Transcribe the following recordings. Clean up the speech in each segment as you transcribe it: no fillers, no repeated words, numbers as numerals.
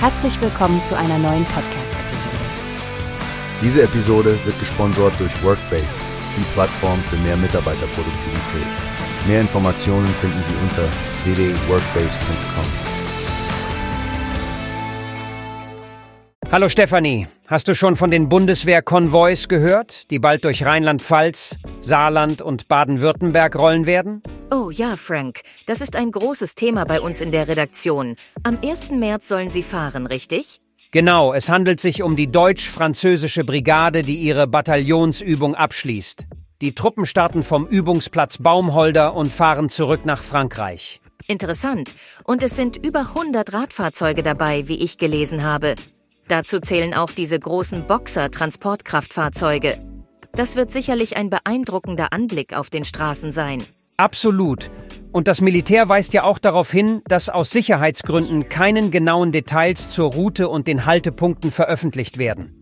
Herzlich willkommen zu einer neuen Podcast-Episode. Diese Episode wird gesponsert durch Workbase, die Plattform für mehr Mitarbeiterproduktivität. Mehr Informationen finden Sie unter www.workbase.com. Hallo Stefanie, hast du schon von den Bundeswehr-Konvois gehört, die bald durch Rheinland-Pfalz, Saarland und Baden-Württemberg rollen werden? Oh ja, Frank. Das ist ein großes Thema bei uns in der Redaktion. Am 1. März sollen sie fahren, richtig? Genau, es handelt sich um die Deutsch-Französische Brigade, die ihre Bataillonsübung abschließt. Die Truppen starten vom Übungsplatz Baumholder und fahren zurück nach Frankreich. Interessant. Und es sind über 100 Radfahrzeuge dabei, wie ich gelesen habe. Dazu zählen auch diese großen Boxer-Transportkraftfahrzeuge. Das wird sicherlich ein beeindruckender Anblick auf den Straßen sein. Absolut. Und das Militär weist ja auch darauf hin, dass aus Sicherheitsgründen keine genauen Details zur Route und den Haltepunkten veröffentlicht werden.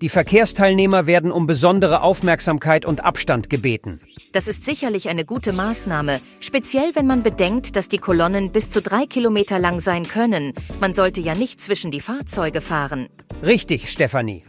Die Verkehrsteilnehmer werden um besondere Aufmerksamkeit und Abstand gebeten. Das ist sicherlich eine gute Maßnahme, speziell wenn man bedenkt, dass die Kolonnen bis zu 3 Kilometer lang sein können. Man sollte ja nicht zwischen die Fahrzeuge fahren. Richtig, Stefanie.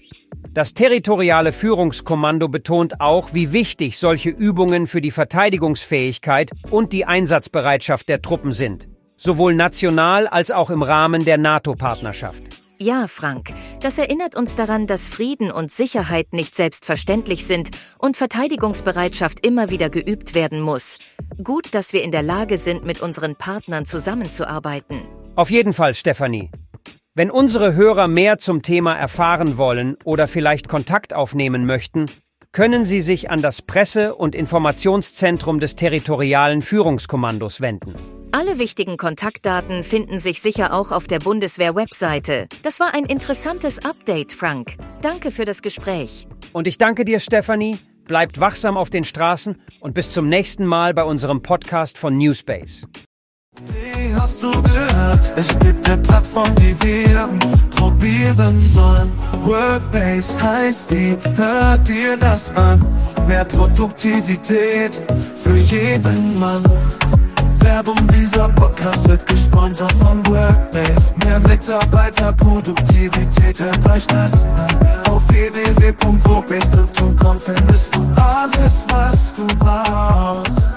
Das Territoriale Führungskommando betont auch, wie wichtig solche Übungen für die Verteidigungsfähigkeit und die Einsatzbereitschaft der Truppen sind, sowohl national als auch im Rahmen der NATO-Partnerschaft. Ja, Frank, das erinnert uns daran, dass Frieden und Sicherheit nicht selbstverständlich sind und Verteidigungsbereitschaft immer wieder geübt werden muss. Gut, dass wir in der Lage sind, mit unseren Partnern zusammenzuarbeiten. Auf jeden Fall, Stefanie. Wenn unsere Hörer mehr zum Thema erfahren wollen oder vielleicht Kontakt aufnehmen möchten, können sie sich an das Presse- und Informationszentrum des Territorialen Führungskommandos wenden. Alle wichtigen Kontaktdaten finden sich sicher auch auf der Bundeswehr-Webseite. Das war ein interessantes Update, Frank. Danke für das Gespräch. Und ich danke dir, Stefanie. Bleibt wachsam auf den Straßen und bis zum nächsten Mal bei unserem Podcast von Newspace. Die hast du gehört? Es gibt eine Plattform, die wir probieren sollen. Workbase heißt die, hört dir das an? Mehr Produktivität für jeden Mann. Werbung, dieser Podcast wird gesponsert von Workbase. Mehr Mitarbeiterproduktivität, hört euch das an. Auf www.workbase.com findest du alles, was du brauchst.